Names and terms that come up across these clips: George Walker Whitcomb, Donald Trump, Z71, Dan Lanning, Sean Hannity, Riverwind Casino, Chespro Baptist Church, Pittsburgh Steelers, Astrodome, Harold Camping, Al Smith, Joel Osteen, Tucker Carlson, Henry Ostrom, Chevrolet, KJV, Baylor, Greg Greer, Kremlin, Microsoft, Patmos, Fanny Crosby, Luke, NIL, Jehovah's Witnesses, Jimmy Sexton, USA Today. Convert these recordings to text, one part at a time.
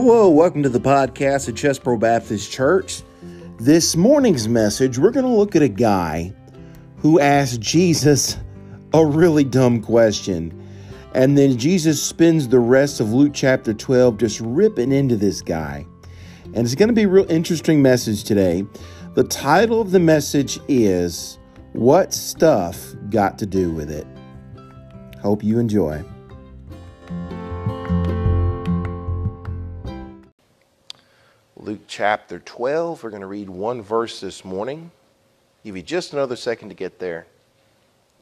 Hello, welcome to the podcast at Chespro Baptist Church. This morning's message, we're going to look at a guy who asked Jesus a really dumb question. And then Jesus spends the rest of Luke chapter 12 just ripping into this guy. And it's going to be a real interesting message today. The title of the message is, What Stuff Got to Do With It? Hope you enjoy. Luke chapter 12, we're going to read one verse this morning. Give you just another second to get there.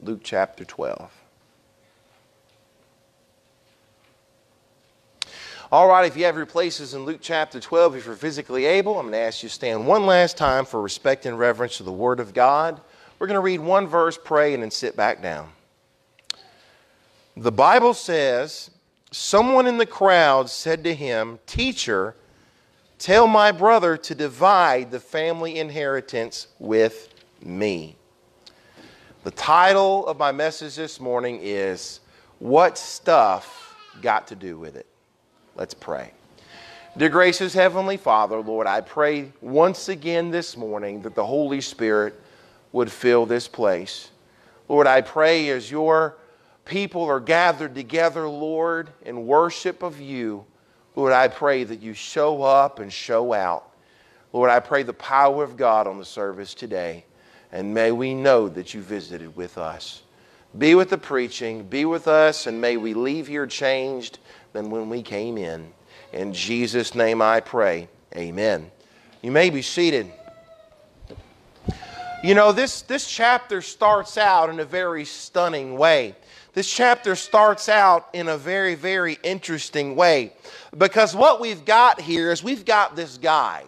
Luke chapter 12. All right, if you have your places in Luke chapter 12, if you're physically able, I'm going to ask you to stand one last time for respect and reverence to the Word of God. We're going to read one verse, pray, and then sit back down. The Bible says, someone in the crowd said to him, "Teacher, tell my brother to divide the family inheritance with me." The title of my message this morning is, What Stuff Got to Do With It? Let's pray. Dear gracious Heavenly Father, Lord, I pray once again this morning that the Holy Spirit would fill this place. Lord, I pray as your people are gathered together, Lord, in worship of you, Lord, I pray that you show up and show out. Lord, I pray the power of God on the service today. And may we know that you visited with us. Be with the preaching. Be with us. And may we leave here changed than when we came in. In Jesus' name I pray. Amen. You may be seated. You know, this chapter starts out in a very stunning way. This chapter starts out in a very, very interesting way, because what we've got here is we've got this guy.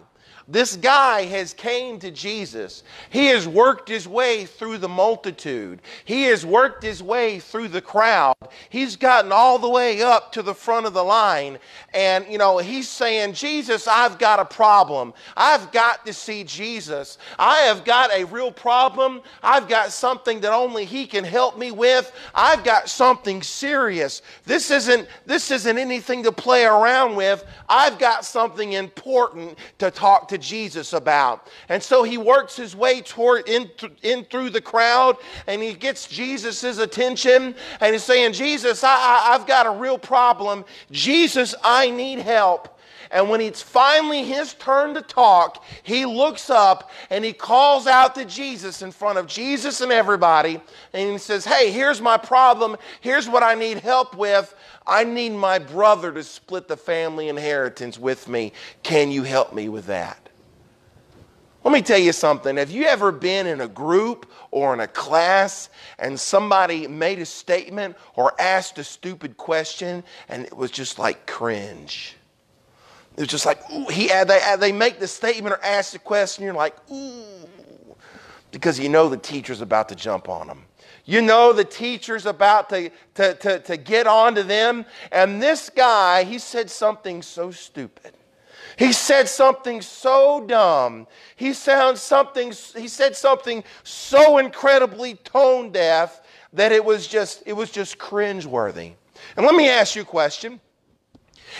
This guy has came to Jesus. He has worked his way through the multitude. He has worked his way through the crowd. He's gotten all the way up to the front of the line. And, you know, he's saying, Jesus, I've got a problem. I've got to see Jesus. I have got a real problem. I've got something that only he can help me with. I've got something serious. This isn't anything to play around with. I've got something important to talk to Jesus about. And so he works his way toward in through the crowd, and he gets Jesus's attention, and he's saying, Jesus, I've got a real problem. Jesus, I need help. And when it's finally his turn to talk, he looks up and he calls out to Jesus in front of Jesus and everybody, and he says, hey, here's my problem. Here's what I need help with. I need my brother to split the family inheritance with me. Can you help me with that? Let me tell you something. Have you ever been in a group or in a class and somebody made a statement or asked a stupid question and it was just like cringe? It was just like, ooh, they make the statement or ask the question, you're like, ooh, because you know the teacher's about to jump on them. You know the teacher's about to get on to them. And this guy, he said something so stupid. He said something so dumb. He said something so incredibly tone deaf that it was just cringeworthy. And let me ask you a question.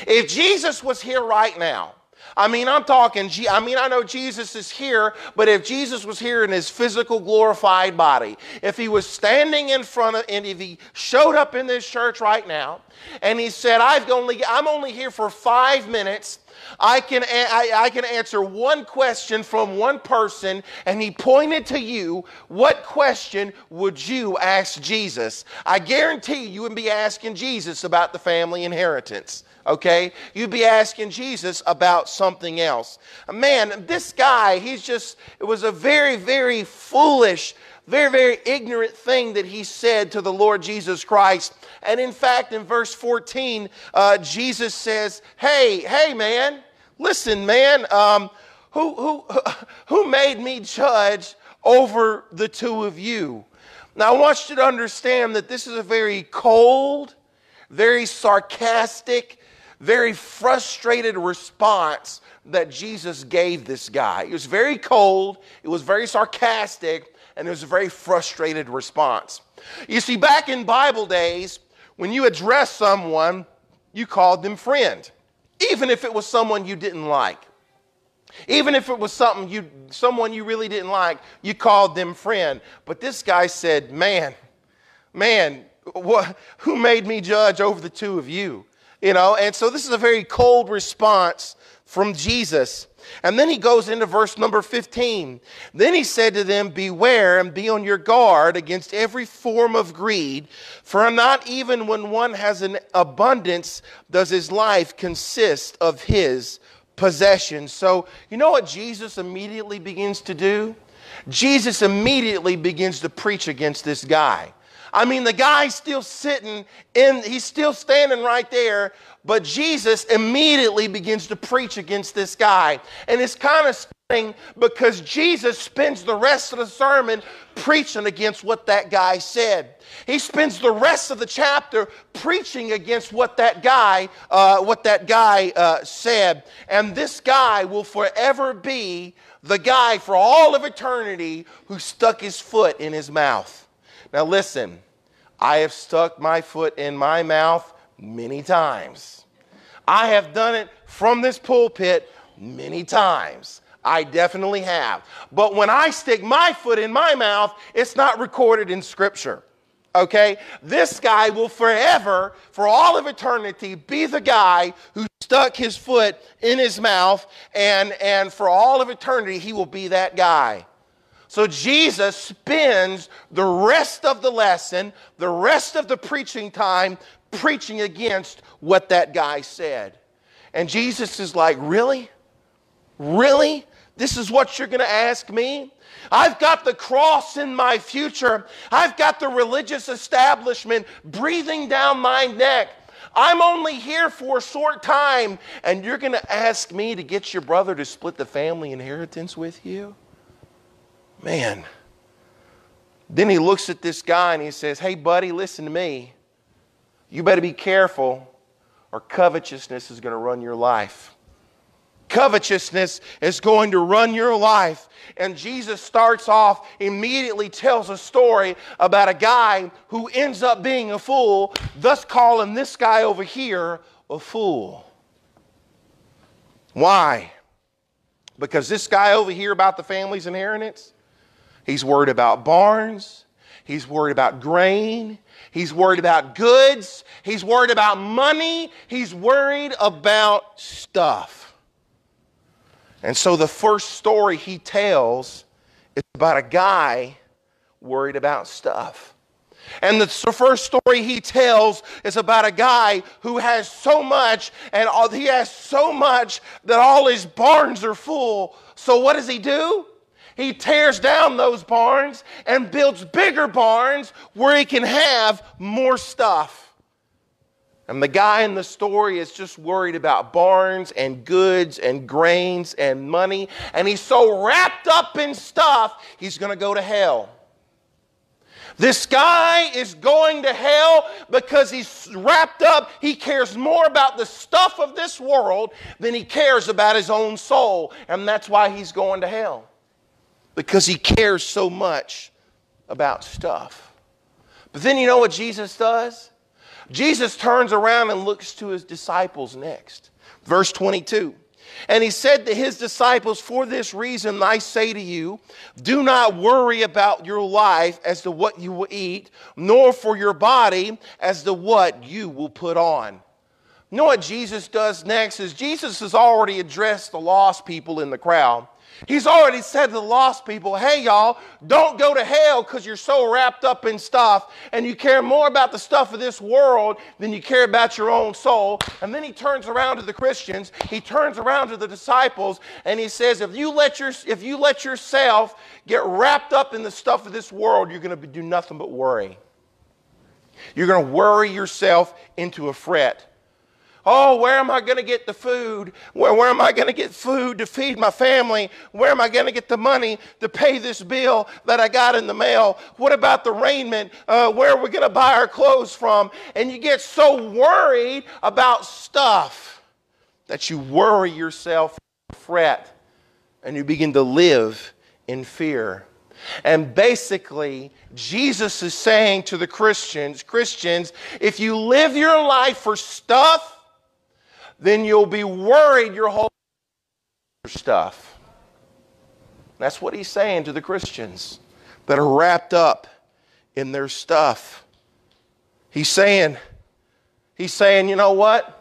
If Jesus was here right now, I know Jesus is here, but if Jesus was here in his physical glorified body, if he was standing in front of, and if he showed up in this church right now, and he said, I'm only here for 5 minutes, I can answer one question from one person, and he pointed to you, what question would you ask Jesus? I guarantee you wouldn't be asking Jesus about the family inheritance. Okay, you'd be asking Jesus about something else. Man, this guy, it was a very, very foolish, very, very ignorant thing that he said to the Lord Jesus Christ. And in fact, in verse 14, Jesus says, hey, man, listen, man, who made me judge over the two of you? Now, I want you to understand that this is a very cold, very sarcastic, very frustrated response that Jesus gave this guy. It was very cold, it was very sarcastic, and it was a very frustrated response. You see, back in Bible days, when you addressed someone, you called them friend. even if it was someone you didn't like. Even if it was someone you really didn't like, you called them friend. But this guy said, man, who made me judge over the two of you? You know, and so this is a very cold response from Jesus. And then he goes into verse number 15. Then he said to them, beware and be on your guard against every form of greed, for not even when one has an abundance does his life consist of his possessions. So you know what Jesus immediately begins to do? Jesus immediately begins to preach against this guy. I mean, the guy's still sitting in, he's still standing right there, but Jesus immediately begins to preach against this guy. And it's kind of stunning because Jesus spends the rest of the sermon preaching against what that guy said. He spends the rest of the chapter preaching against what that guy said. And this guy will forever be the guy for all of eternity who stuck his foot in his mouth. Now listen, I have stuck my foot in my mouth many times. I have done it from this pulpit many times. I definitely have. But when I stick my foot in my mouth, it's not recorded in Scripture. Okay? This guy will forever, for all of eternity, be the guy who stuck his foot in his mouth, and for all of eternity, he will be that guy. So Jesus spends the rest of the lesson, the rest of the preaching time, preaching against what that guy said. And Jesus is like, really? Really? This is what you're going to ask me? I've got the cross in my future. I've got the religious establishment breathing down my neck. I'm only here for a short time, and you're going to ask me to get your brother to split the family inheritance with you? Man. Then he looks at this guy and he says, hey, buddy, listen to me. You better be careful or covetousness is going to run your life. Covetousness is going to run your life. And Jesus starts off, immediately tells a story about a guy who ends up being a fool, thus calling this guy over here a fool. Why? Because this guy over here about the family's inheritance, he's worried about barns, he's worried about grain, he's worried about goods, he's worried about money, he's worried about stuff. And so the first story he tells is about a guy worried about stuff. And the first story he tells is about a guy who has so much, and he has so much that all his barns are full. So what does he do? He tears down those barns and builds bigger barns where he can have more stuff. And the guy in the story is just worried about barns and goods and grains and money. And he's so wrapped up in stuff, he's going to go to hell. This guy is going to hell because he's wrapped up. He cares more about the stuff of this world than he cares about his own soul. And that's why he's going to hell. Because he cares so much about stuff. But then you know what Jesus does? Jesus turns around and looks to his disciples next. Verse 22. And he said to his disciples, for this reason I say to you, do not worry about your life as to what you will eat, nor for your body as to what you will put on. You know what Jesus does next is Jesus has already addressed the lost people in the crowd. He's already said to the lost people, hey, y'all, don't go to hell because you're so wrapped up in stuff and you care more about the stuff of this world than you care about your own soul. And then he turns around to the Christians. He turns around to the disciples and he says, if you let yourself get wrapped up in the stuff of this world, you're going to do nothing but worry. You're going to worry yourself into a fret. Oh, where am I going to get the food? Where am I going to get food to feed my family? Where am I going to get the money to pay this bill that I got in the mail? What about the raiment? Where are we going to buy our clothes from? And you get so worried about stuff that you worry yourself, fret, and you begin to live in fear. And basically, Jesus is saying to the Christians, if you live your life for stuff, then you'll be worried your whole stuff. That's what he's saying to the Christians that are wrapped up in their stuff. He's saying, you know what?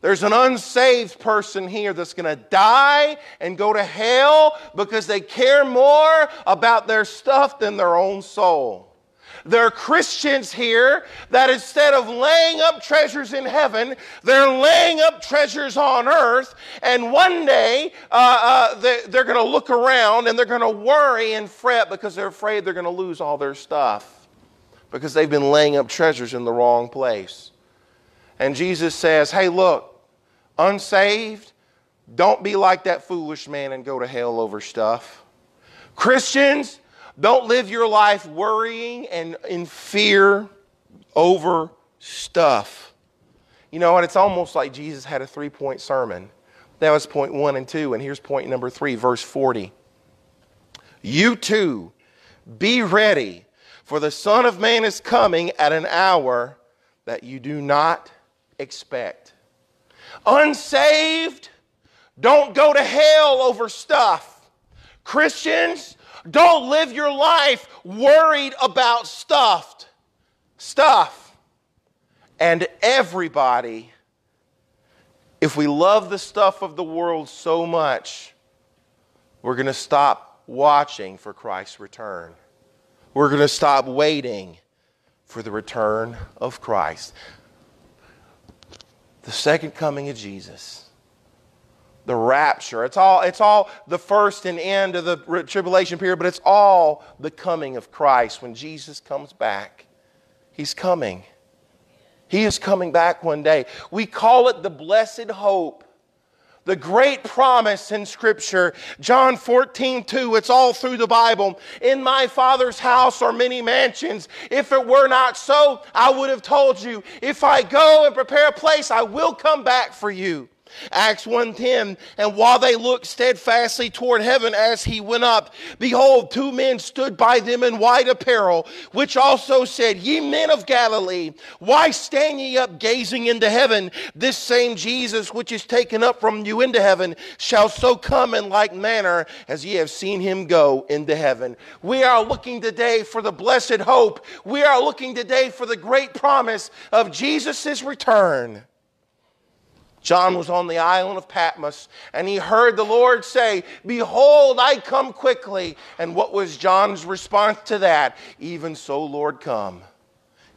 There's an unsaved person here that's going to die and go to hell because they care more about their stuff than their own soul. There are Christians here that instead of laying up treasures in heaven, they're laying up treasures on earth. And one day they're going to look around and they're going to worry and fret because they're afraid they're going to lose all their stuff because they've been laying up treasures in the wrong place. And Jesus says, hey, look, unsaved, don't be like that foolish man and go to hell over stuff. Christians, don't live your life worrying and in fear over stuff. You know, and it's almost like Jesus had a three-point sermon. That was point 1 and 2, and here's point number 3, verse 40. You too, be ready, for the Son of Man is coming at an hour that you do not expect. Unsaved, don't go to hell over stuff. Christians, don't live your life worried about stuff. And everybody, if we love the stuff of the world so much, we're going to stop watching for Christ's return. We're going to stop waiting for the return of Christ. The second coming of Jesus, the rapture. It's all the first and end of the tribulation period, but it's all the coming of Christ. When Jesus comes back, he's coming. He is coming back one day. We call it the blessed hope, the great promise in Scripture. John 14:2, it's all through the Bible. In my Father's house are many mansions. If it were not so, I would have told you. If I go and prepare a place, I will come back for you. Acts 1:10, and while they looked steadfastly toward heaven as he went up, behold, two men stood by them in white apparel, which also said, Ye men of Galilee, why stand ye up gazing into heaven? This same Jesus which is taken up from you into heaven shall so come in like manner as ye have seen him go into heaven. We are looking today for the blessed hope. We are looking today for the great promise of Jesus' return. John was on the island of Patmos, and he heard the Lord say, Behold, I come quickly. And what was John's response to that? Even so, Lord, come.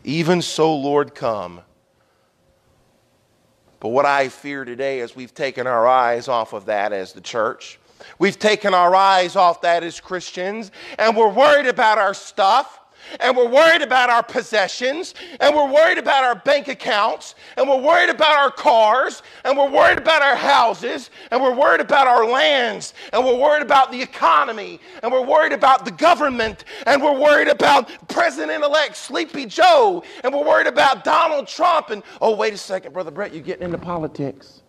Even so, Lord, come. But what I fear today is we've taken our eyes off of that as the church. We've taken our eyes off that as Christians, and we're worried about our stuff. And we're worried about our possessions, and we're worried about our bank accounts, and we're worried about our cars, and we're worried about our houses, and we're worried about our lands, and we're worried about the economy, and we're worried about the government, and we're worried about President-elect Sleepy Joe, and we're worried about Donald Trump, and oh, wait a second, Brother Brett, you're getting into politics.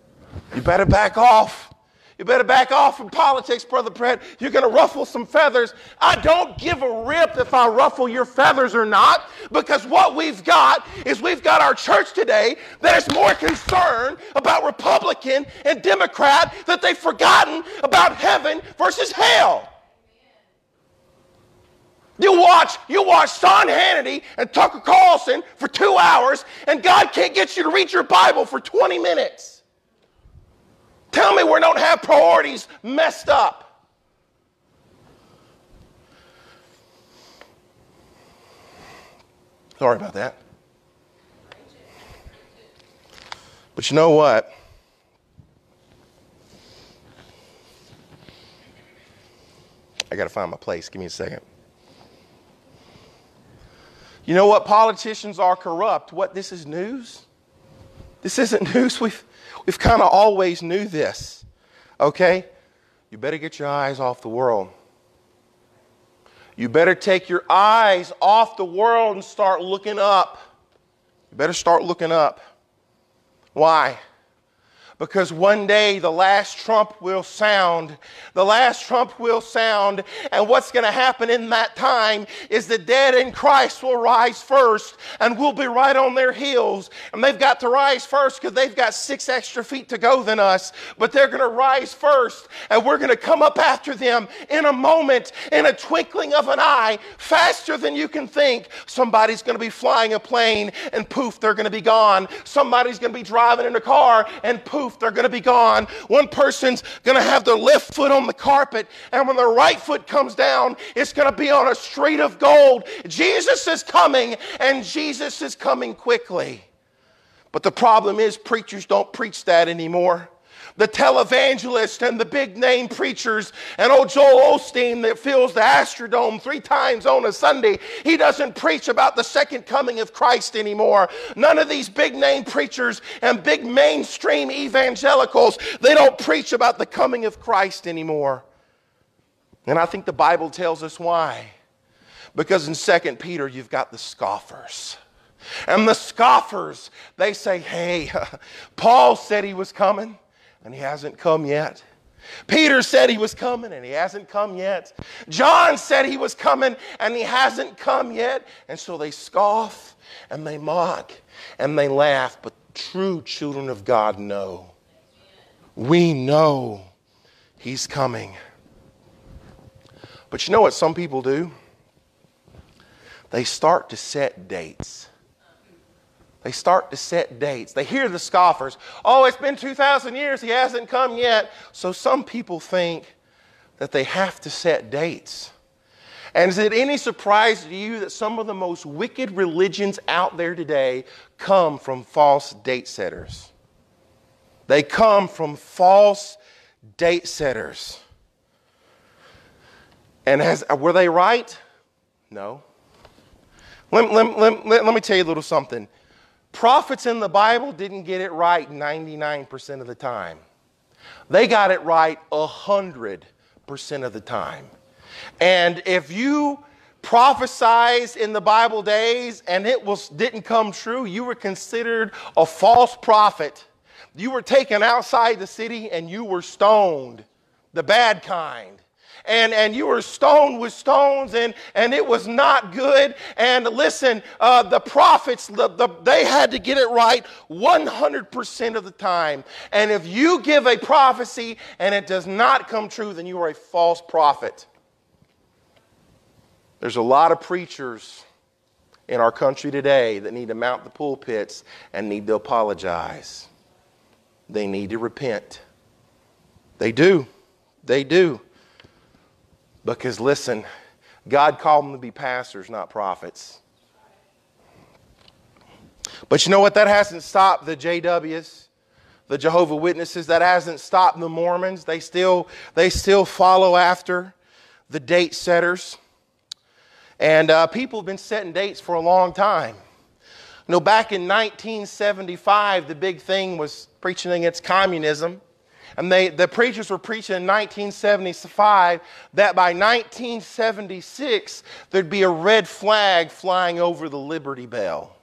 You better back off. You better back off from politics, Brother Brett. You're going to ruffle some feathers. I don't give a rip if I ruffle your feathers or not, because what we've got is we've got our church today that is more concerned about Republican and Democrat that they've forgotten about heaven versus hell. You watch Sean Hannity and Tucker Carlson for 2 hours, and God can't get you to read your Bible for 20 minutes. Tell me we don't have priorities messed up. Sorry about that. But you know what? I got to find my place. Give me a second. You know what? Politicians are corrupt. What? This is news? This isn't news. We've kind of always knew this, okay? You better get your eyes off the world. You better take your eyes off the world and start looking up. You better start looking up. Why? Because one day the last trump will sound. The last trump will sound. And what's going to happen in that time is the dead in Christ will rise first. And we'll be right on their heels. And they've got to rise first because they've got 6 extra feet to go than us. But they're going to rise first. And we're going to come up after them in a moment, in a twinkling of an eye, faster than you can think. Somebody's going to be flying a plane and poof, they're going to be gone. Somebody's going to be driving in a car and poof, they're going to be gone. One person's going to have their left foot on the carpet, and when their right foot comes down, it's going to be on a street of gold. Jesus is coming, and Jesus is coming quickly. But the problem is preachers don't preach that anymore. The televangelists and the big name preachers and old Joel Osteen that fills the Astrodome 3 times on a Sunday, he doesn't preach about the second coming of Christ anymore. None of these big name preachers and big mainstream evangelicals, they don't preach about the coming of Christ anymore. And I think the Bible tells us why. Because in 2 Peter, you've got the scoffers. And the scoffers, they say, hey, Paul said he was coming, and he hasn't come yet. Peter said he was coming, and he hasn't come yet. John said he was coming, and he hasn't come yet. And so they scoff, and they mock, and they laugh. But true children of God know. We know he's coming. But you know what some people do? They start to set dates. They start to set dates. They hear the scoffers. Oh, it's been 2,000 years. He hasn't come yet. So some people think that they have to set dates. And is it any surprise to you that some of the most wicked religions out there today come from false date setters? They come from false date setters. And were they right? No. Let me tell you a little something. Prophets in the Bible didn't get it right 99% of the time. They got it right 100% of the time. And if you prophesied in the Bible days and didn't come true, you were considered a false prophet. You were taken outside the city and you were stoned, the bad kind. And you were stoned with stones, and it was not good. And listen, the prophets, they had to get it right 100% of the time. And if you give a prophecy and it does not come true, then you are a false prophet. There's a lot of preachers in our country today that need to mount the pulpits and need to apologize. They need to repent. They do. They do. Because listen, God called them to be pastors, not prophets. But you know what? That hasn't stopped the JWs, the Jehovah's Witnesses. That hasn't stopped the Mormons. They still follow after the date setters. And people have been setting dates for a long time. You know, back in 1975, the big thing was preaching against communism. And the preachers were preaching in 1975 that by 1976, there'd be a red flag flying over the Liberty Bell.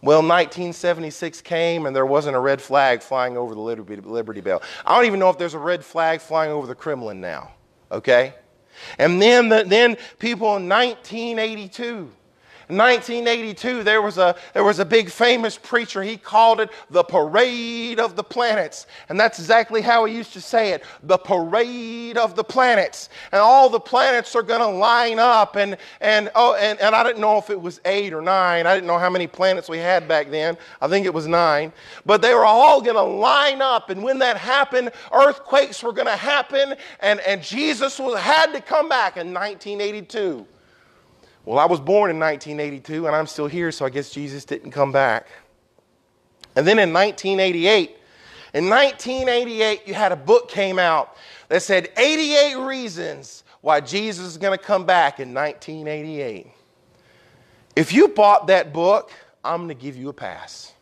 Well, 1976 came and there wasn't a red flag flying over the Liberty Bell. I don't even know if there's a red flag flying over the Kremlin now, okay? And then people in 1982, there was a big famous preacher. He called it the parade of the planets. And that's exactly how he used to say it, the parade of the planets. And all the planets are going to line up. And I didn't know if it was 8 or 9. I didn't know how many planets we had back then. I think it was 9. But they were all going to line up. And when that happened, earthquakes were going to happen. And Jesus had to come back in 1982. Well, I was born in 1982, and I'm still here, so I guess Jesus didn't come back. And then in 1988, you had a book came out that said 88 reasons why Jesus is going to come back in 1988. If you bought that book, I'm going to give you a pass.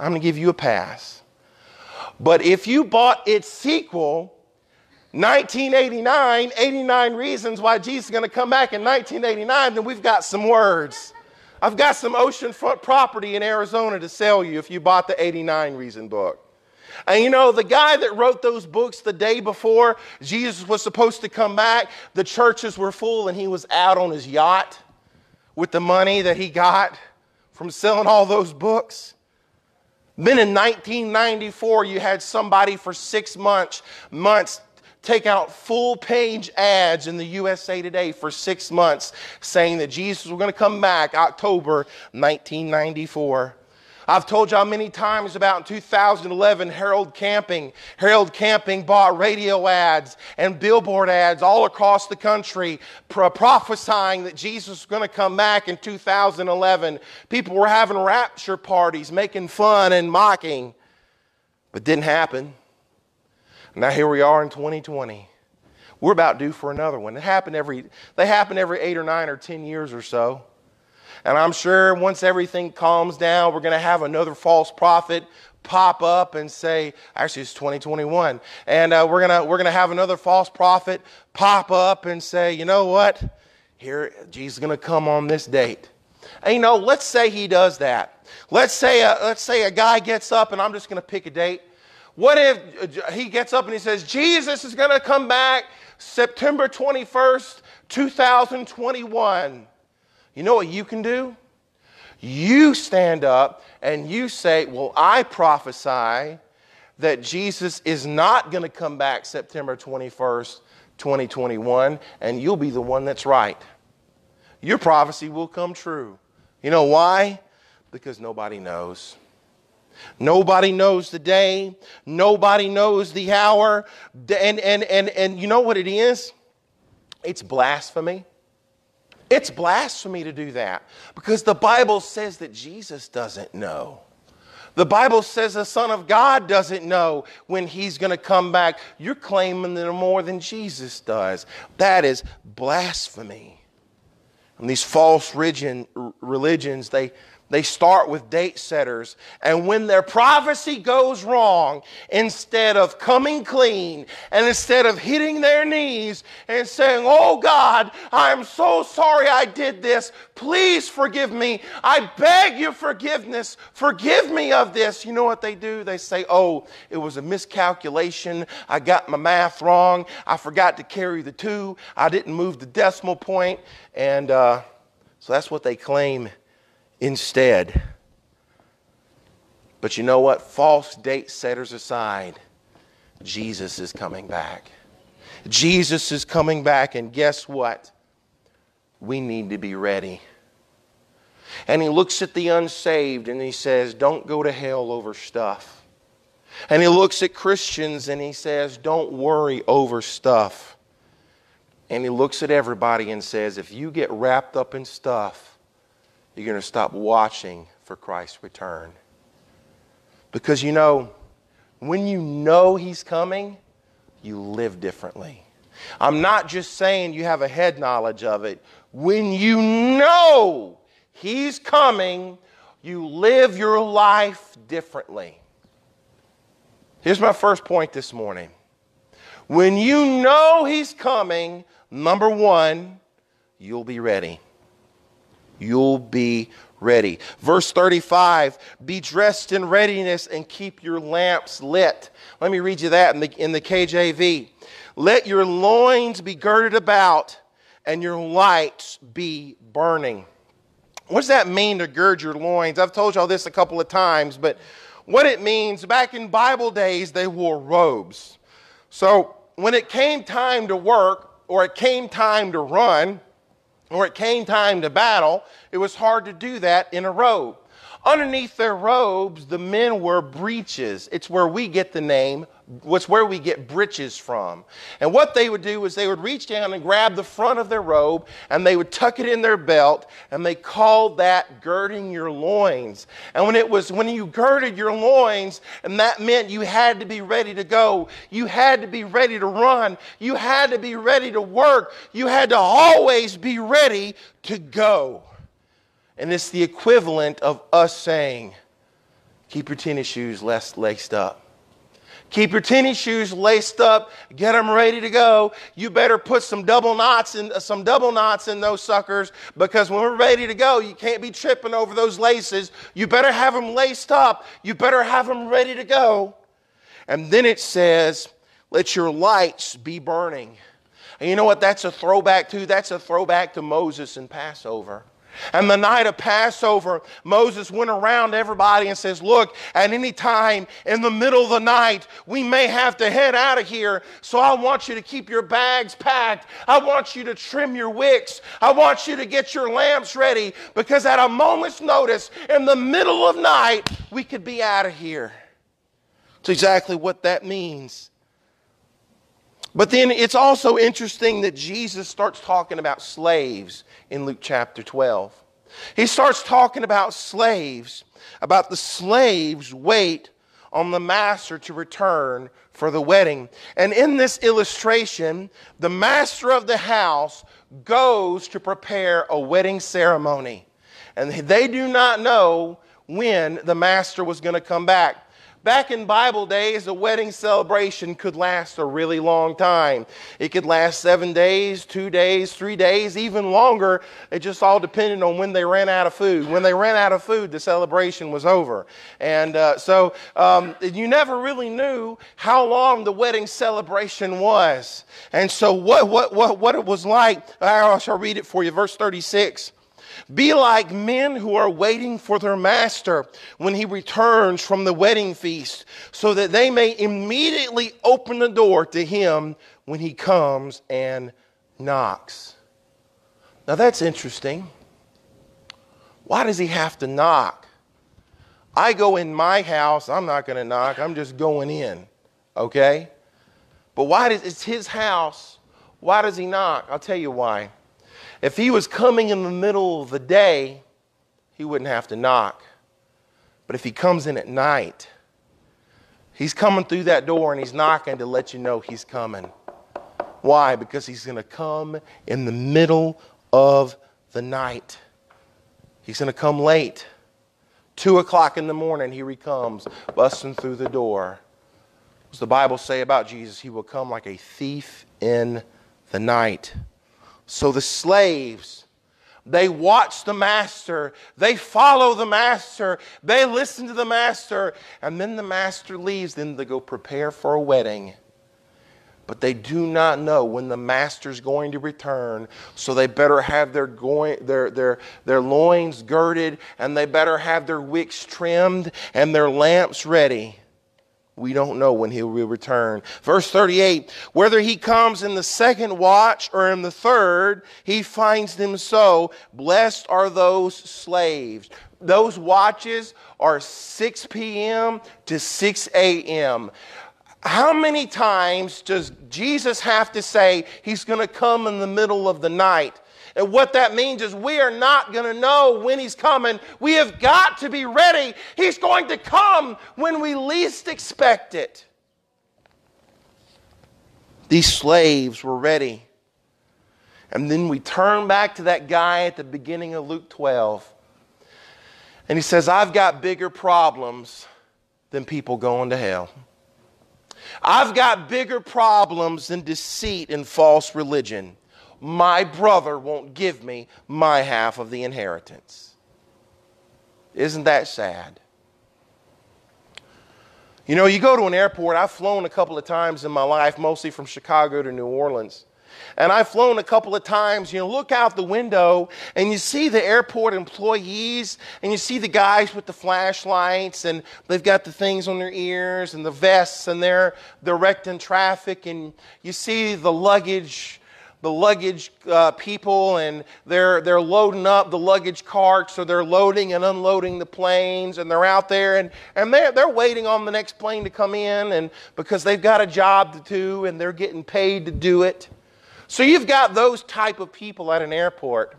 I'm going to give you a pass. But if you bought its sequel, 1989, 89 reasons why Jesus is going to come back in 1989, then we've got some words. I've got some oceanfront property in Arizona to sell you if you bought the 89 reason book. And you know, the guy that wrote those books the day before Jesus was supposed to come back, the churches were full and he was out on his yacht with the money that he got from selling all those books. Then in 1994, you had somebody for 6 months take out full-page ads in the USA Today for 6 months saying that Jesus was going to come back October 1994. I've told y'all many times about in 2011, Harold Camping. Harold Camping bought radio ads and billboard ads all across the country prophesying that Jesus was going to come back in 2011. People were having rapture parties, making fun and mocking, but didn't happen. Now here we are in 2020. We're about due for another one. They happen every 8 or 9 or 10 years or so. And I'm sure once everything calms down, we're going to have another false prophet pop up and say, actually, it's 2021. And we're going to have another false prophet pop up and say, you know what? Here, Jesus is going to come on this date. And, you know, let's say he does that. Let's say a guy gets up, and I'm just going to pick a date. What if he gets up and he says, Jesus is going to come back September 21st, 2021. You know what you can do? You stand up and you say, well, I prophesy that Jesus is not going to come back September 21st, 2021, and you'll be the one that's right. Your prophecy will come true. You know why? Because nobody knows. Nobody knows the day. Nobody knows the hour. And you know what it is? It's blasphemy. It's blasphemy to do that because the Bible says that Jesus doesn't know. The Bible says the Son of God doesn't know when he's going to come back. You're claiming that more than Jesus does. That is blasphemy. And these false religions, they start with date setters. And when their prophecy goes wrong, instead of coming clean and instead of hitting their knees and saying, oh God, I'm so sorry I did this. Please forgive me. I beg your forgiveness. Forgive me of this. You know what they do? They say, oh, it was a miscalculation. I got my math wrong. I forgot to carry the 2. I didn't move the decimal point. And so that's what they claim instead. But you know what? False date setters aside, Jesus is coming back. Jesus is coming back, and guess what? We need to be ready. And he looks at the unsaved and he says, don't go to hell over stuff. And he looks at Christians and he says, don't worry over stuff. And he looks at everybody and says, if you get wrapped up in stuff, you're going to stop watching for Christ's return. Because you know, when you know he's coming, you live differently. I'm not just saying you have a head knowledge of it. When you know he's coming, you live your life differently. Here's my first point this morning. When you know he's coming, number one, you'll be ready. You'll be ready. Verse 35, be dressed in readiness and keep your lamps lit. Let me read you that in the KJV. Let your loins be girded about and your lights be burning. What does that mean to gird your loins? I've told y'all this a couple of times, but what it means, back in Bible days, they wore robes. So when it came time to work, or it came time to run, or it came time to battle, it was hard to do that in a robe. Underneath their robes, the men wore breeches. It's where we get the name, it's where we get breeches from. And what they would do is they would reach down and grab the front of their robe, and they would tuck it in their belt, and they called that girding your loins. And when you girded your loins, and that meant you had to be ready to go. You had to be ready to run. You had to be ready to work. You had to always be ready to go. And it's the equivalent of us saying, keep your tennis shoes laced up. Keep your tennis shoes laced up. Get them ready to go. You better put some double knots in those suckers, because when we're ready to go, you can't be tripping over those laces. You better have them laced up. You better have them ready to go. And then it says, let your lights be burning. And you know what that's a throwback to? That's a throwback to Moses and Passover. And the night of Passover, Moses went around everybody and says, look, at any time in the middle of the night, we may have to head out of here. So I want you to keep your bags packed. I want you to trim your wicks. I want you to get your lamps ready, because at a moment's notice, in the middle of night, we could be out of here. It's exactly what that means. But then it's also interesting that Jesus starts talking about slaves in Luke chapter 12. He starts talking about slaves, about the slaves wait on the master to return for the wedding. And in this illustration, the master of the house goes to prepare a wedding ceremony. And they do not know when the master was going to come back. Back in Bible days, a wedding celebration could last a really long time. It could last 7 days, 2 days, 3 days, even longer. It just all depended on when they ran out of food. When they ran out of food, the celebration was over. And so you never really knew how long the wedding celebration was. And so what it was like, I shall read it for you, verse 36. Be like men who are waiting for their master when he returns from the wedding feast, so that they may immediately open the door to him when he comes and knocks. Now that's interesting. Why does he have to knock? I go in my house, I'm not going to knock, I'm just going in, okay? But it's his house, why does he knock? I'll tell you why. If he was coming in the middle of the day, he wouldn't have to knock. But if he comes in at night, he's coming through that door and he's knocking to let you know he's coming. Why? Because he's going to come in the middle of the night. He's going to come late. 2 o'clock in the morning, here he comes, busting through the door. What does the Bible say about Jesus? He will come like a thief in the night. So the slaves, they watch the master, they follow the master, they listen to the master, and then the master leaves, then they go prepare for a wedding. But they do not know when the master's going to return, so they better have their loins girded, and they better have their wicks trimmed and their lamps ready. We don't know when he will return. Verse 38, whether he comes in the second watch or in the third, he finds them so. Blessed are those slaves. Those watches are 6 p.m. to 6 a.m. How many times does Jesus have to say he's going to come in the middle of the night? And what that means is we are not going to know when he's coming. We have got to be ready. He's going to come when we least expect it. These slaves were ready. And then we turn back to that guy at the beginning of Luke 12. And he says, I've got bigger problems than people going to hell. I've got bigger problems than deceit and false religion. My brother won't give me my half of the inheritance. Isn't that sad? You know, you go to an airport. I've flown a couple of times in my life, mostly from Chicago to New Orleans. And I've flown a couple of times. You look out the window and you see the airport employees and you see the guys with the flashlights and they've got the things on their ears and the vests and they're directing traffic. And you see the luggage people, and they're loading up the luggage carts, so they're loading and unloading the planes, and they're out there, and they're waiting on the next plane to come in, and because they've got a job to do, and they're getting paid to do it. So you've got those type of people at an airport.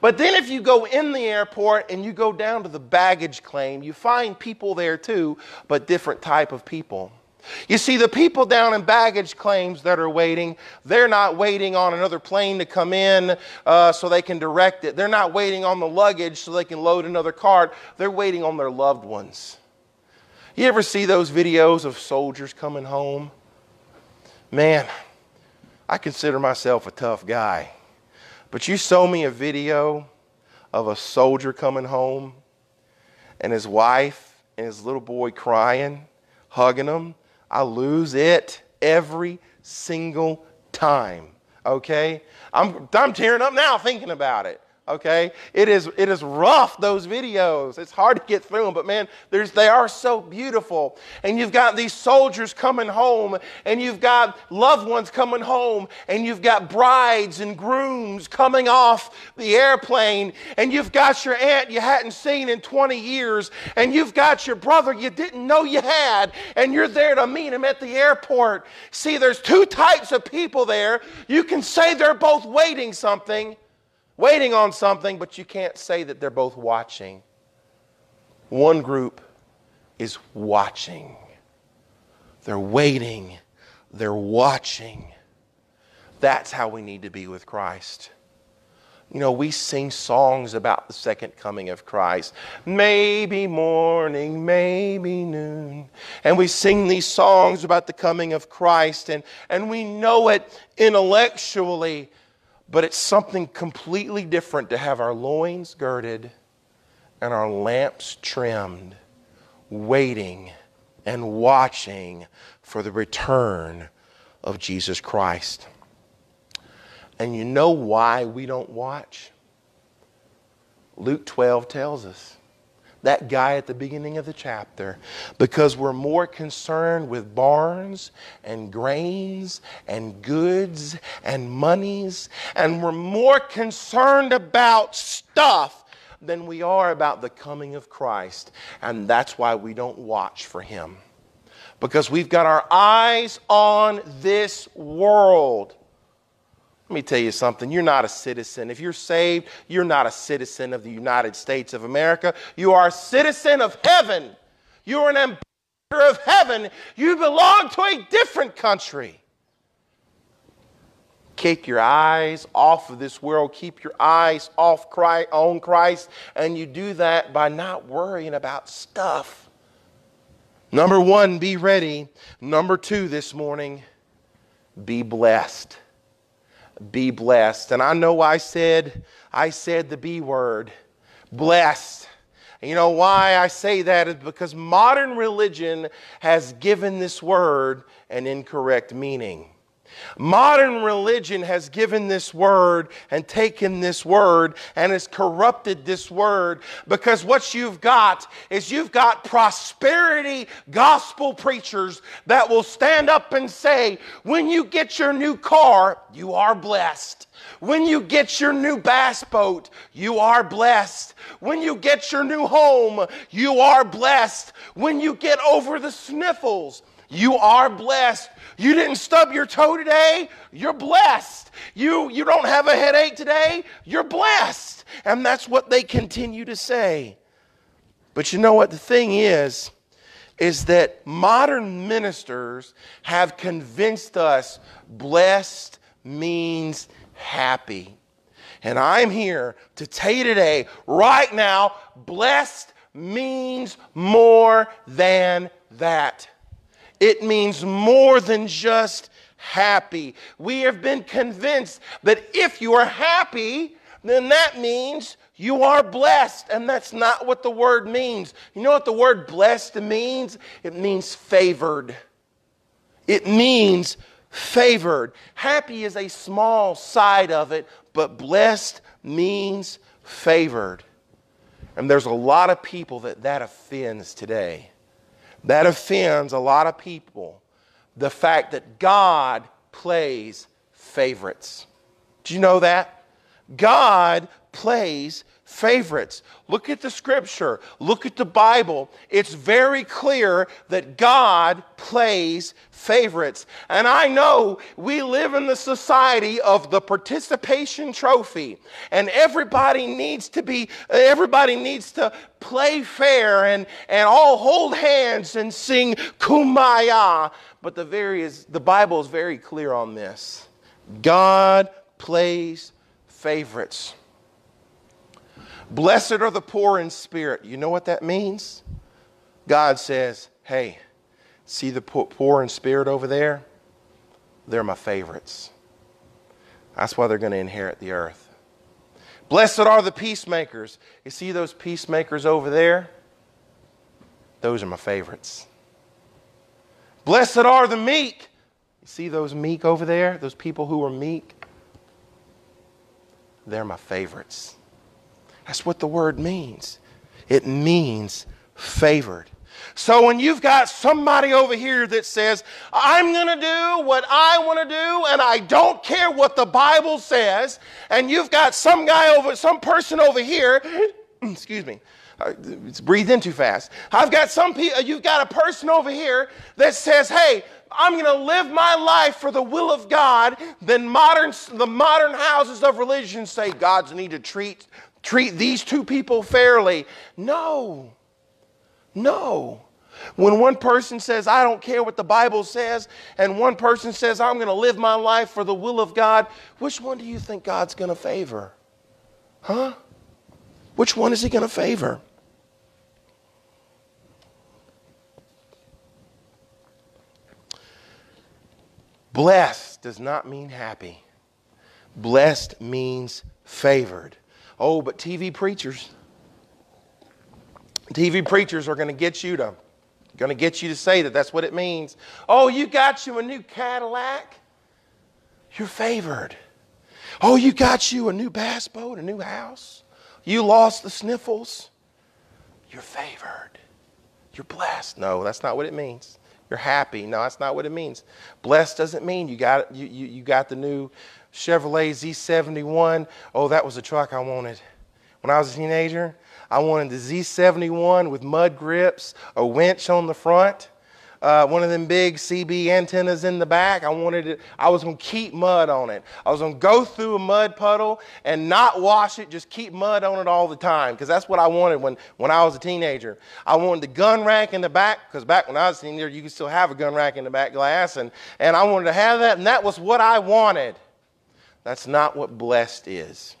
But then if you go in the airport and you go down to the baggage claim, you find people there too, but different type of people. You see, the people down in baggage claims that are waiting, they're not waiting on another plane to come in so they can direct it. They're not waiting on the luggage so they can load another cart. They're waiting on their loved ones. You ever see those videos of soldiers coming home? Man, I consider myself a tough guy. But you show me a video of a soldier coming home and his wife and his little boy crying, hugging him, I lose it every single time. Okay? I'm tearing up now thinking about it. Okay? It is rough, those videos. It's hard to get through them, but man, they are so beautiful. And you've got these soldiers coming home, and you've got loved ones coming home, and you've got brides and grooms coming off the airplane, and you've got your aunt you hadn't seen in 20 years, and you've got your brother you didn't know you had, and you're there to meet him at the airport. See, there's two types of people there. You can say they're both waiting on something, but you can't say that they're both watching. One group is watching. They're waiting. They're watching. That's how we need to be with Christ. You know, we sing songs about the second coming of Christ. Maybe morning, maybe noon. And we sing these songs about the coming of Christ, and we know it intellectually. But it's something completely different to have our loins girded and our lamps trimmed, waiting and watching for the return of Jesus Christ. And you know why we don't watch? Luke 12 tells us. That guy at the beginning of the chapter, because we're more concerned with barns and grains and goods and monies, and we're more concerned about stuff than we are about the coming of Christ. And that's why we don't watch for him, because we've got our eyes on this world. Let me tell you something. You're not a citizen. If you're saved, you're not a citizen of the United States of America. You are a citizen of heaven. You're an ambassador of heaven. You belong to a different country. Keep your eyes off of this world. Keep your eyes off on Christ. And you do that by not worrying about stuff. Number one, be ready. Number two this morning, be blessed. Be blessed. And I know I said the B word, blessed. And you know why I say that is because modern religion has given this word an incorrect meaning. Modern religion has given this word and taken this word and has corrupted this word, because what you've got is you've got prosperity gospel preachers that will stand up and say, when you get your new car, you are blessed. When you get your new bass boat, you are blessed. When you get your new home, you are blessed. When you get over the sniffles, you are blessed. You didn't stub your toe today, you're blessed. You don't have a headache today, you're blessed. And that's what they continue to say. But you know what the thing is that modern ministers have convinced us blessed means happy. And I'm here to tell you today, right now, blessed means more than that. It means more than just happy. We have been convinced that if you are happy, then that means you are blessed. And that's not what the word means. You know what the word blessed means? It means favored. It means favored. Happy is a small side of it, but blessed means favored. And there's a lot of people that offends today. That offends a lot of people, the fact that God plays favorites. Do you know that? God plays favorites. Look at the scripture. Look at the Bible. It's very clear that God plays favorites. And I know we live in the society of the participation trophy, and everybody needs to play fair and all hold hands and sing kumbaya. But the Bible is very clear on this. God plays favorites. Blessed are the poor in spirit. You know what that means? God says, hey, see the poor in spirit over there? They're my favorites. That's why they're going to inherit the earth. Blessed are the peacemakers. You see those peacemakers over there? Those are my favorites. Blessed are the meek. You see those meek over there? Those people who are meek? They're my favorites. That's what the word means. It means favored. So when you've got somebody over here that says, I'm going to do what I want to do and I don't care what the Bible says, and you've got some person over here, excuse me, it's breathed in too fast. You've got a person over here that says, hey, I'm going to live my life for the will of God, then the modern houses of religion say God's need to treat these two people fairly. No. No. When one person says, I don't care what the Bible says, and one person says, I'm going to live my life for the will of God, which one do you think God's going to favor? Huh? Which one is he going to favor? Blessed does not mean happy. Blessed means favored. Oh, but TV preachers. TV preachers are going to get you to say that that's what it means. Oh, you got you a new Cadillac? You're favored. Oh, you got you a new bass boat, a new house? You lost the sniffles? You're favored. You're blessed. No, that's not what it means. You're happy. No, that's not what it means. Blessed doesn't mean you got the new Chevrolet Z71. Oh, that was a truck I wanted. When I was a teenager, I wanted the Z71 with mud grips, a winch on the front, one of them big CB antennas in the back. I was going to keep mud on it. I was going to go through a mud puddle and not wash it, just keep mud on it all the time, because that's what I wanted when I was a teenager. I wanted the gun rack in the back, because back when I was a teenager, you could still have a gun rack in the back glass, and I wanted to have that, and that was what I wanted. That's not what blessed is.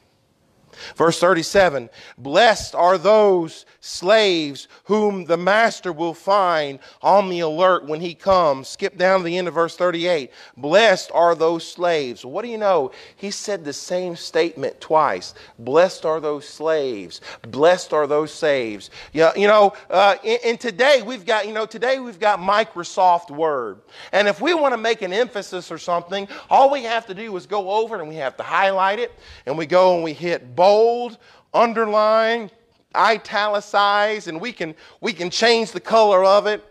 Verse 37, blessed are those slaves whom the master will find on the alert when he comes. Skip down to the end of verse 38. Blessed are those slaves. What do you know? He said the same statement twice. Blessed are those slaves. Blessed are those slaves. Yeah, today we've got Microsoft Word. And if we want to make an emphasis or something, all we have to do is go over and we have to highlight it. And we go and we hit bold, underline, italicize, and we can change the color of it.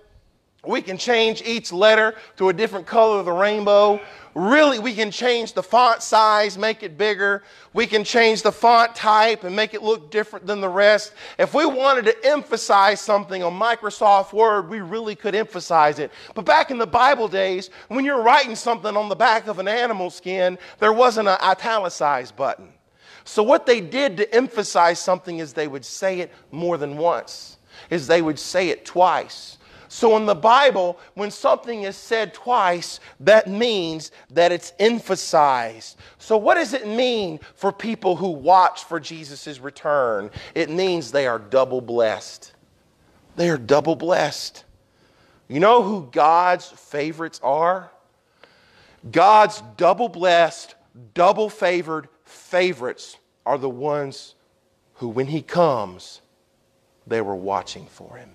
We can change each letter to a different color of the rainbow. Really, we can change the font size, make it bigger. We can change the font type and make it look different than the rest. If we wanted to emphasize something on Microsoft Word, we really could emphasize it. But back in the Bible days, when you're writing something on the back of an animal skin, there wasn't an italicize button. So what they did to emphasize something is they would say it more than once, is they would say it twice. So in the Bible, when something is said twice, that means that it's emphasized. So what does it mean for people who watch for Jesus' return? It means they are double blessed. They are double blessed. You know who God's favorites are? God's double blessed, double favored favorites are the ones who, when he comes, they were watching for him.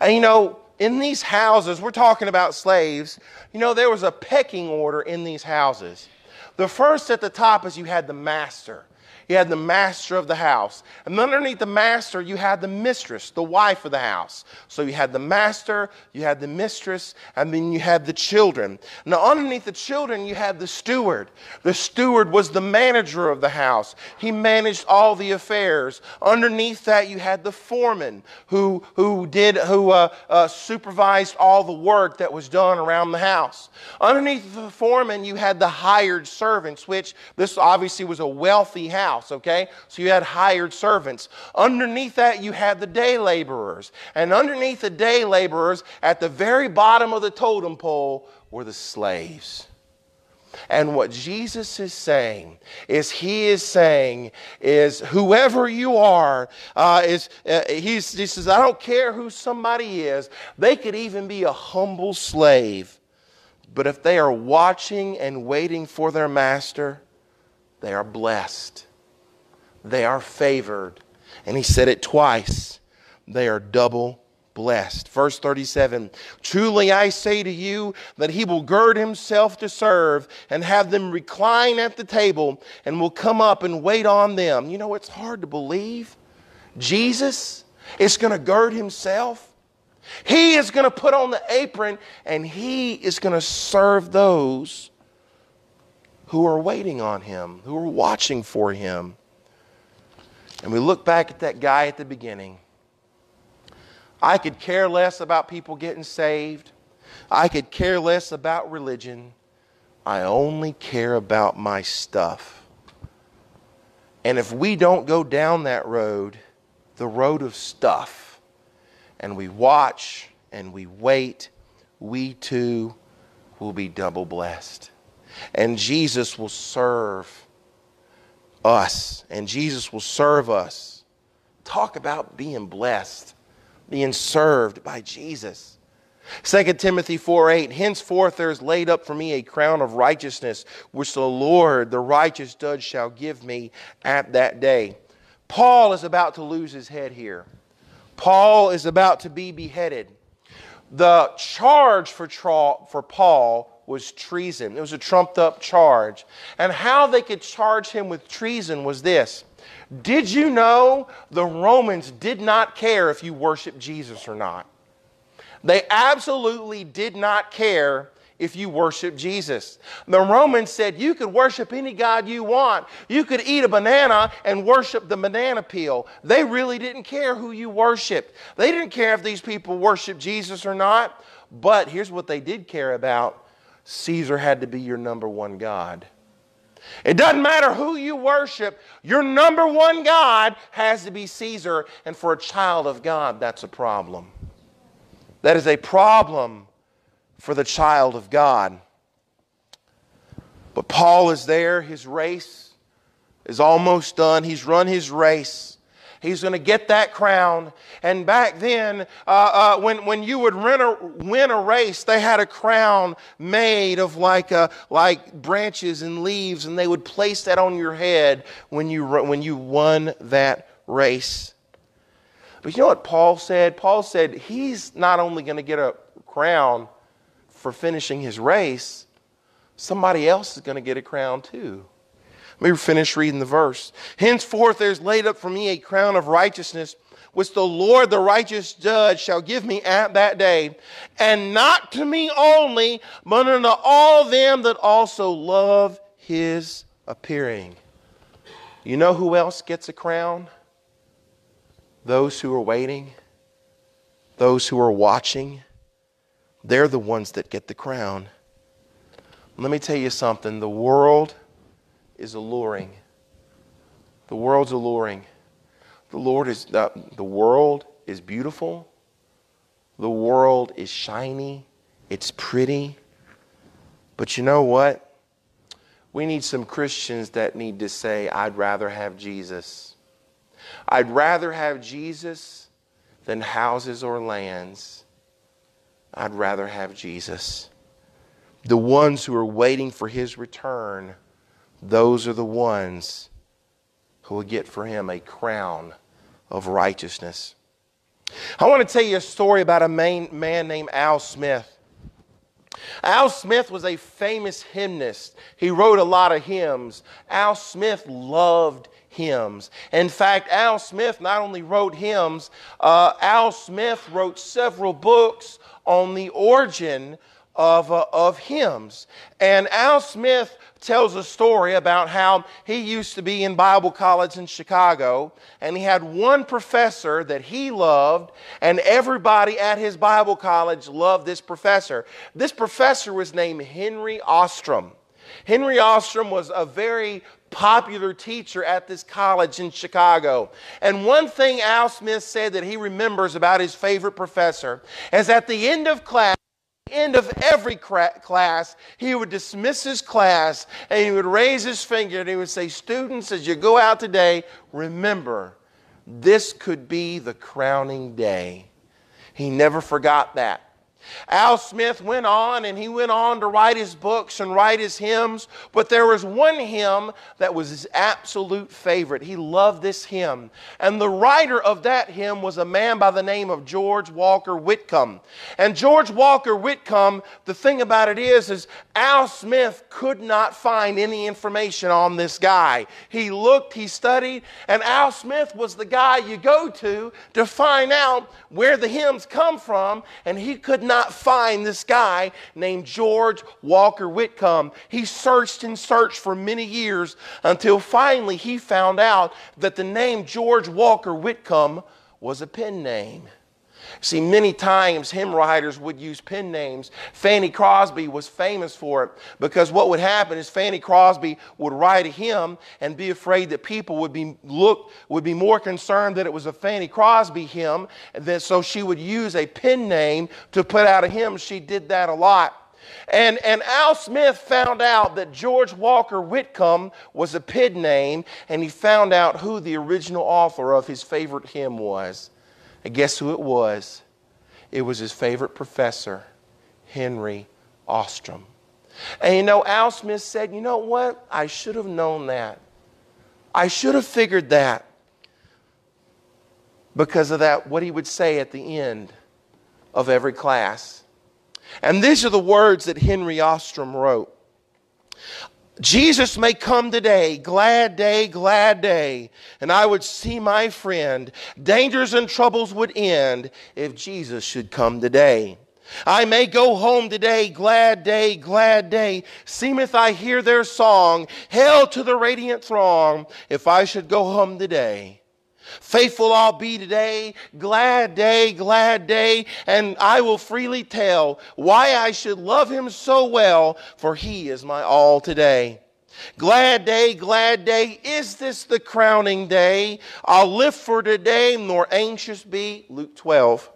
And you know, in these houses, we're talking about slaves, you know, there was a pecking order in these houses. The first at the top is you had the master. You had the master of the house. And underneath the master, you had the mistress, the wife of the house. So you had the master, you had the mistress, and then you had the children. Now, underneath the children, you had the steward. The steward was the manager of the house. He managed all the affairs. Underneath that, you had the foreman who supervised all the work that was done around the house. Underneath the foreman, you had the hired servants, which this obviously was a wealthy house. Okay, so you had hired servants. Underneath that, you had the day laborers. And underneath the day laborers, at the very bottom of the totem pole, were the slaves. And what Jesus is saying is whoever you are, he says, I don't care who somebody is. They could even be a humble slave. But if they are watching and waiting for their master, they are blessed. They are favored. And he said it twice. They are double blessed. Verse 37, truly I say to you that he will gird himself to serve and have them recline at the table and will come up and wait on them. You know, it's hard to believe Jesus is going to gird himself. He is going to put on the apron and he is going to serve those who are waiting on him, who are watching for him. And we look back at that guy at the beginning. I could care less about people getting saved. I could care less about religion. I only care about my stuff. And if we don't go down that road, the road of stuff, and we watch and we wait, we too will be double blessed. And Jesus will serve us. And Jesus will serve us. Talk about being blessed. Being served by Jesus. 2 Timothy 4:8, henceforth there is laid up for me a crown of righteousness, which the Lord, the righteous judge, shall give me at that day. Paul is about to lose his head here. Paul is about to be beheaded. The charge for Paul was treason. It was a trumped-up charge. And how they could charge him with treason was this. Did you know the Romans did not care if you worshiped Jesus or not? They absolutely did not care if you worshiped Jesus. The Romans said you could worship any god you want. You could eat a banana and worship the banana peel. They really didn't care who you worshiped. They didn't care if these people worshiped Jesus or not. But here's what they did care about. Caesar had to be your number one god. It doesn't matter who you worship. Your number one god has to be Caesar. And for a child of God, that's a problem. That is a problem for the child of God. But Paul is there. His race is almost done. He's run his race. He's going to get that crown. And back then, when you would win a race, they had a crown made of like branches and leaves, and they would place that on your head when you won that race. But you know what Paul said? Paul said he's not only going to get a crown for finishing his race, somebody else is going to get a crown too. Let me finish reading the verse. Henceforth there is laid up for me a crown of righteousness, which the Lord, the righteous judge, shall give me at that day, and not to me only, but unto all them that also love his appearing. You know who else gets a crown? Those who are waiting, those who are watching. They're the ones that get the crown. Let me tell you something. The world is alluring. The world's alluring. The world is beautiful. The world is shiny. It's pretty. But you know what? We need some Christians that need to say, I'd rather have Jesus. I'd rather have Jesus than houses or lands. I'd rather have Jesus. The ones who are waiting for his return, those are the ones who will get for him a crown of righteousness. I want to tell you a story about a man named Al Smith. Al Smith was a famous hymnist. He wrote a lot of hymns. Al Smith loved hymns. In fact, Al Smith not only wrote hymns, Al Smith wrote several books on the origin of hymns. And Al Smith tells a story about how he used to be in Bible college in Chicago, and he had one professor that he loved, and everybody at his Bible college loved this professor. This professor was named Henry Ostrom. Henry Ostrom was a very popular teacher at this college in Chicago. And one thing Al Smith said that he remembers about his favorite professor is at the end of class, end of every class, he would dismiss his class and he would raise his finger and he would say, students, as you go out today, remember, this could be the crowning day. He never forgot that. Al Smith went on and he went on to write his books and write his hymns, but there was one hymn that was his absolute favorite. He loved this hymn. And the writer of that hymn was a man by the name of George Walker Whitcomb. And George Walker Whitcomb, the thing about it is Al Smith could not find any information on this guy. He looked, he studied, and Al Smith was the guy you go to find out where the hymns come from, and he could not find this guy named George Walker Whitcomb. He searched and searched for many years until finally he found out that the name George Walker Whitcomb was a pen name. See, many times hymn writers would use pen names. Fanny Crosby was famous for it because what would happen is Fanny Crosby would write a hymn and be afraid that people would be more concerned that it was a Fanny Crosby hymn, and then so she would use a pen name to put out a hymn. She did that a lot. And Al Smith found out that George Walker Whitcomb was a pen name, and he found out who the original author of his favorite hymn was. And guess who it was? It was his favorite professor, Henry Ostrom. And you know, Al Smith said, you know what? I should have known that. I should have figured that. Because of that, what he would say at the end of every class. And these are the words that Henry Ostrom wrote. Jesus may come today, glad day, glad day, and I would see my friend. Dangers and troubles would end if Jesus should come today. I may go home today, glad day, glad day. Seemeth I hear their song, hail to the radiant throng, if I should go home today. Faithful I'll be today, glad day, glad day, and I will freely tell why I should love him so well, for he is my all today. Glad day, is this the crowning day? I'll live for today, nor anxious be, Luke 12.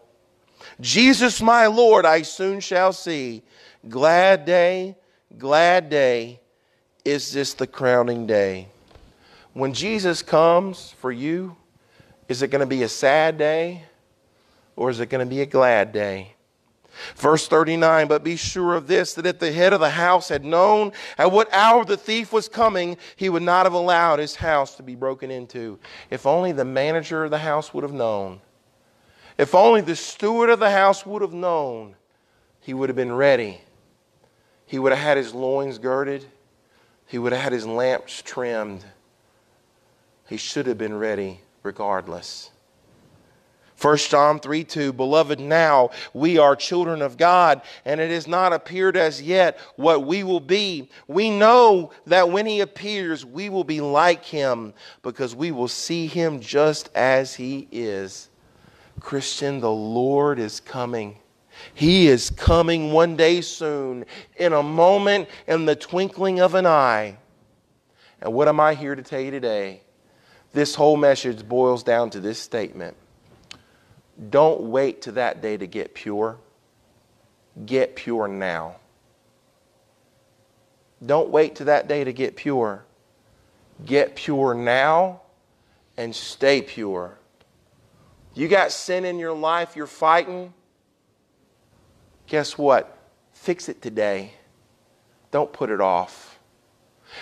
Jesus my Lord I soon shall see, glad day, is this the crowning day? When Jesus comes for you, is it going to be a sad day or is it going to be a glad day? Verse 39, but be sure of this, that if the head of the house had known at what hour the thief was coming, he would not have allowed his house to be broken into. If only the manager of the house would have known. If only the steward of the house would have known, he would have been ready. He would have had his loins girded. He would have had his lamps trimmed. He should have been ready. Regardless. 1 John 3:2, beloved, now we are children of God, and it has not appeared as yet what we will be. We know that when he appears, we will be like him, because we will see him just as he is. Christian, the Lord is coming. He is coming one day soon, in a moment, in the twinkling of an eye. And what am I here to tell you today? This whole message boils down to this statement. Don't wait to that day to get pure. Get pure now. Don't wait to that day to get pure. Get pure now and stay pure. You got sin in your life you're fighting. Guess what? Fix it today. Don't put it off.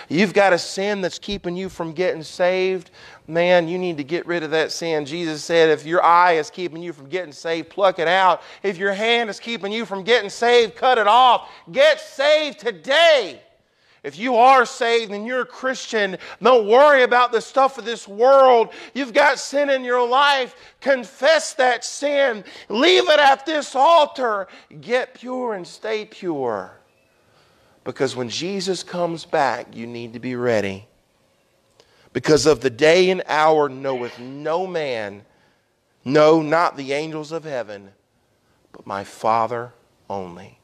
You've got a sin that's keeping you from getting saved. Man, you need to get rid of that sin. Jesus said, if your eye is keeping you from getting saved, pluck it out. If your hand is keeping you from getting saved, cut it off. Get saved today. If you are saved and you're a Christian, don't worry about the stuff of this world. You've got sin in your life. Confess that sin. Leave it at this altar. Get pure and stay pure. Because when Jesus comes back, you need to be ready. Because of the day and hour knoweth no man, no, not the angels of heaven, but my Father only.